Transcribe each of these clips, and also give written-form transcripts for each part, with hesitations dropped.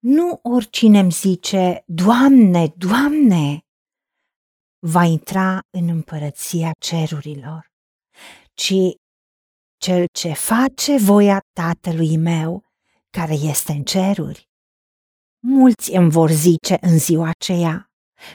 Nu oricine îmi zice, Doamne, Doamne, va intra în împărăția cerurilor, ci cel ce face voia Tatălui meu, care este în ceruri. Mulți îmi vor zice în ziua aceea,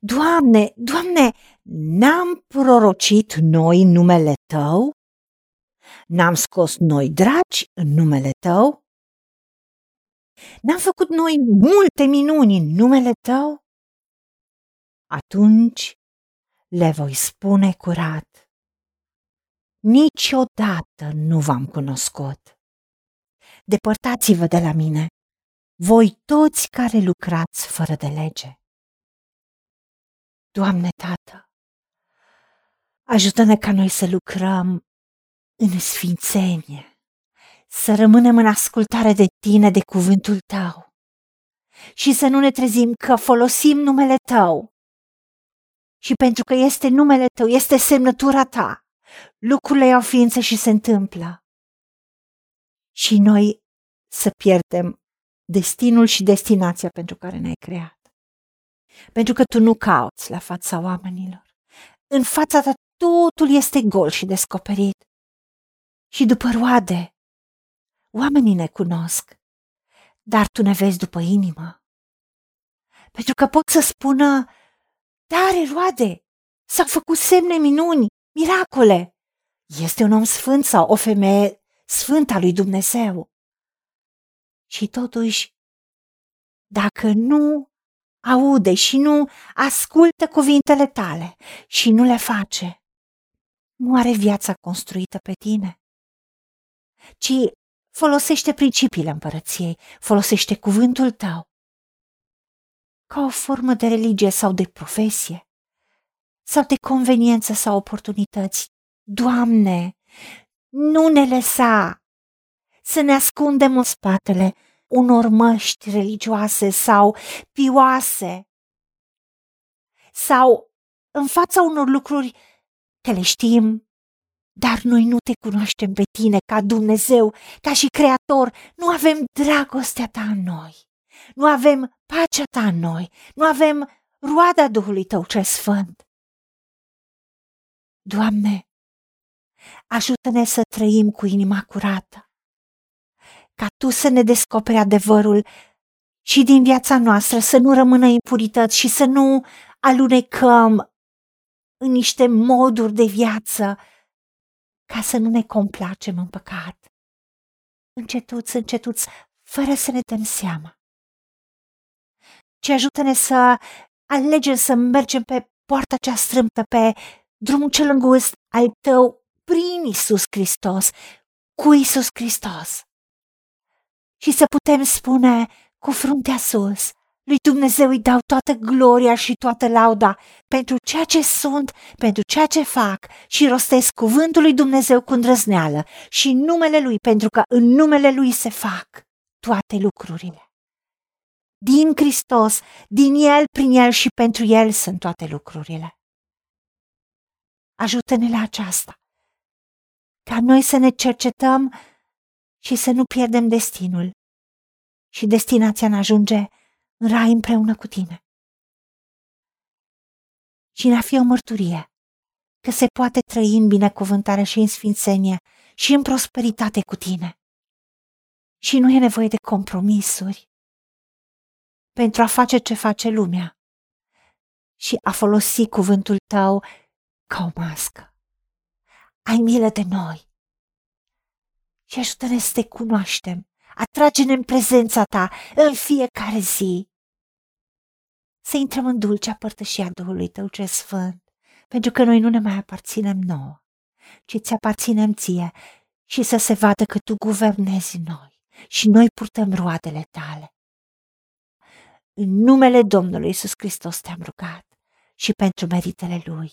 Doamne, Doamne, n-am prorocit noi numele Tău? N-am scos noi draci în numele Tău? N-am făcut noi multe minuni în numele Tău? Atunci le voi spune curat, niciodată nu v-am cunoscut. Depărtați-vă de la mine, voi toți care lucrați fără de lege. Doamne, Tată, ajută-ne ca noi să lucrăm în sfințenie, să rămânem în ascultare de Tine, de cuvântul Tău și să nu ne trezim că folosim numele Tău și pentru că este numele Tău, este semnătura Ta, lucrurile iau ființă și se întâmplă și noi să pierdem destinul și destinația pentru care ne-ai creat. Pentru că Tu nu cauți la fața oamenilor. În fața Ta totul este gol și descoperit. Și după roade, oamenii ne cunosc, dar Tu ne vezi după inimă. Pentru că pot să spună, tare roade, s-au făcut semne, minuni, miracole. Este un om sfânt sau o femeie sfântă a lui Dumnezeu. Și totuși, dacă nu aude și nu ascultă cuvintele Tale și nu le face, nu are viața construită pe Tine, ci folosește principiile împărăției, folosește cuvântul Tău ca o formă de religie sau de profesie sau de conveniență sau oportunități. Doamne, nu ne lăsa să ne ascundem în spatele unor măști religioase sau pioase sau în fața unor lucruri că le știm, dar noi nu Te cunoaștem pe Tine ca Dumnezeu, ca și Creator, nu avem dragostea Ta în noi, nu avem pacea Ta în noi, nu avem roada Duhului Tău cel Sfânt. Doamne, ajută-ne să trăim cu inima curată, ca Tu să ne descoperi adevărul și din viața noastră să nu rămână impurități și să nu alunecăm în niște moduri de viață ca să nu ne complacem în păcat. Încetuți, încetuți, fără să ne dăm seama. Ci ajută-ne să alegem să mergem pe poarta cea strâmtă, pe drumul cel îngust al Tău prin Isus Hristos, cu Isus Hristos. Și să putem spune cu fruntea sus, lui Dumnezeu îi dau toată gloria și toată lauda pentru ceea ce sunt, pentru ceea ce fac și rostesc cuvântul lui Dumnezeu cu îndrăzneală și numele Lui, pentru că în numele Lui se fac toate lucrurile. Din Hristos, din El, prin El și pentru El sunt toate lucrurile. Ajută-ne la aceasta, ca noi să ne cercetăm și să nu pierdem destinul și destinația ne ajunge în rai împreună cu Tine. Și ne-a fi o mărturie că se poate trăi în binecuvântare și în sfințenie și în prosperitate cu Tine. Și nu e nevoie de compromisuri pentru a face ce face lumea și a folosi cuvântul Tău ca o mască. Ai milă de noi și ajută-ne să Te cunoaștem, atrage-ne în prezența Ta în fiecare zi. Să intrăm în dulcea părtășia Duhului Tău cel Sfânt, pentru că noi nu ne mai aparținem nouă, ci Ți aparținem Ție și să se vadă că Tu guvernezi noi și noi purtăm roadele Tale. În numele Domnului Iisus Hristos Te-am rugat și pentru meritele Lui.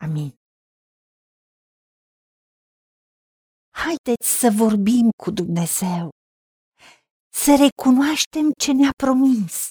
Amin. Haideți să vorbim cu Dumnezeu, să recunoaștem ce ne-a promis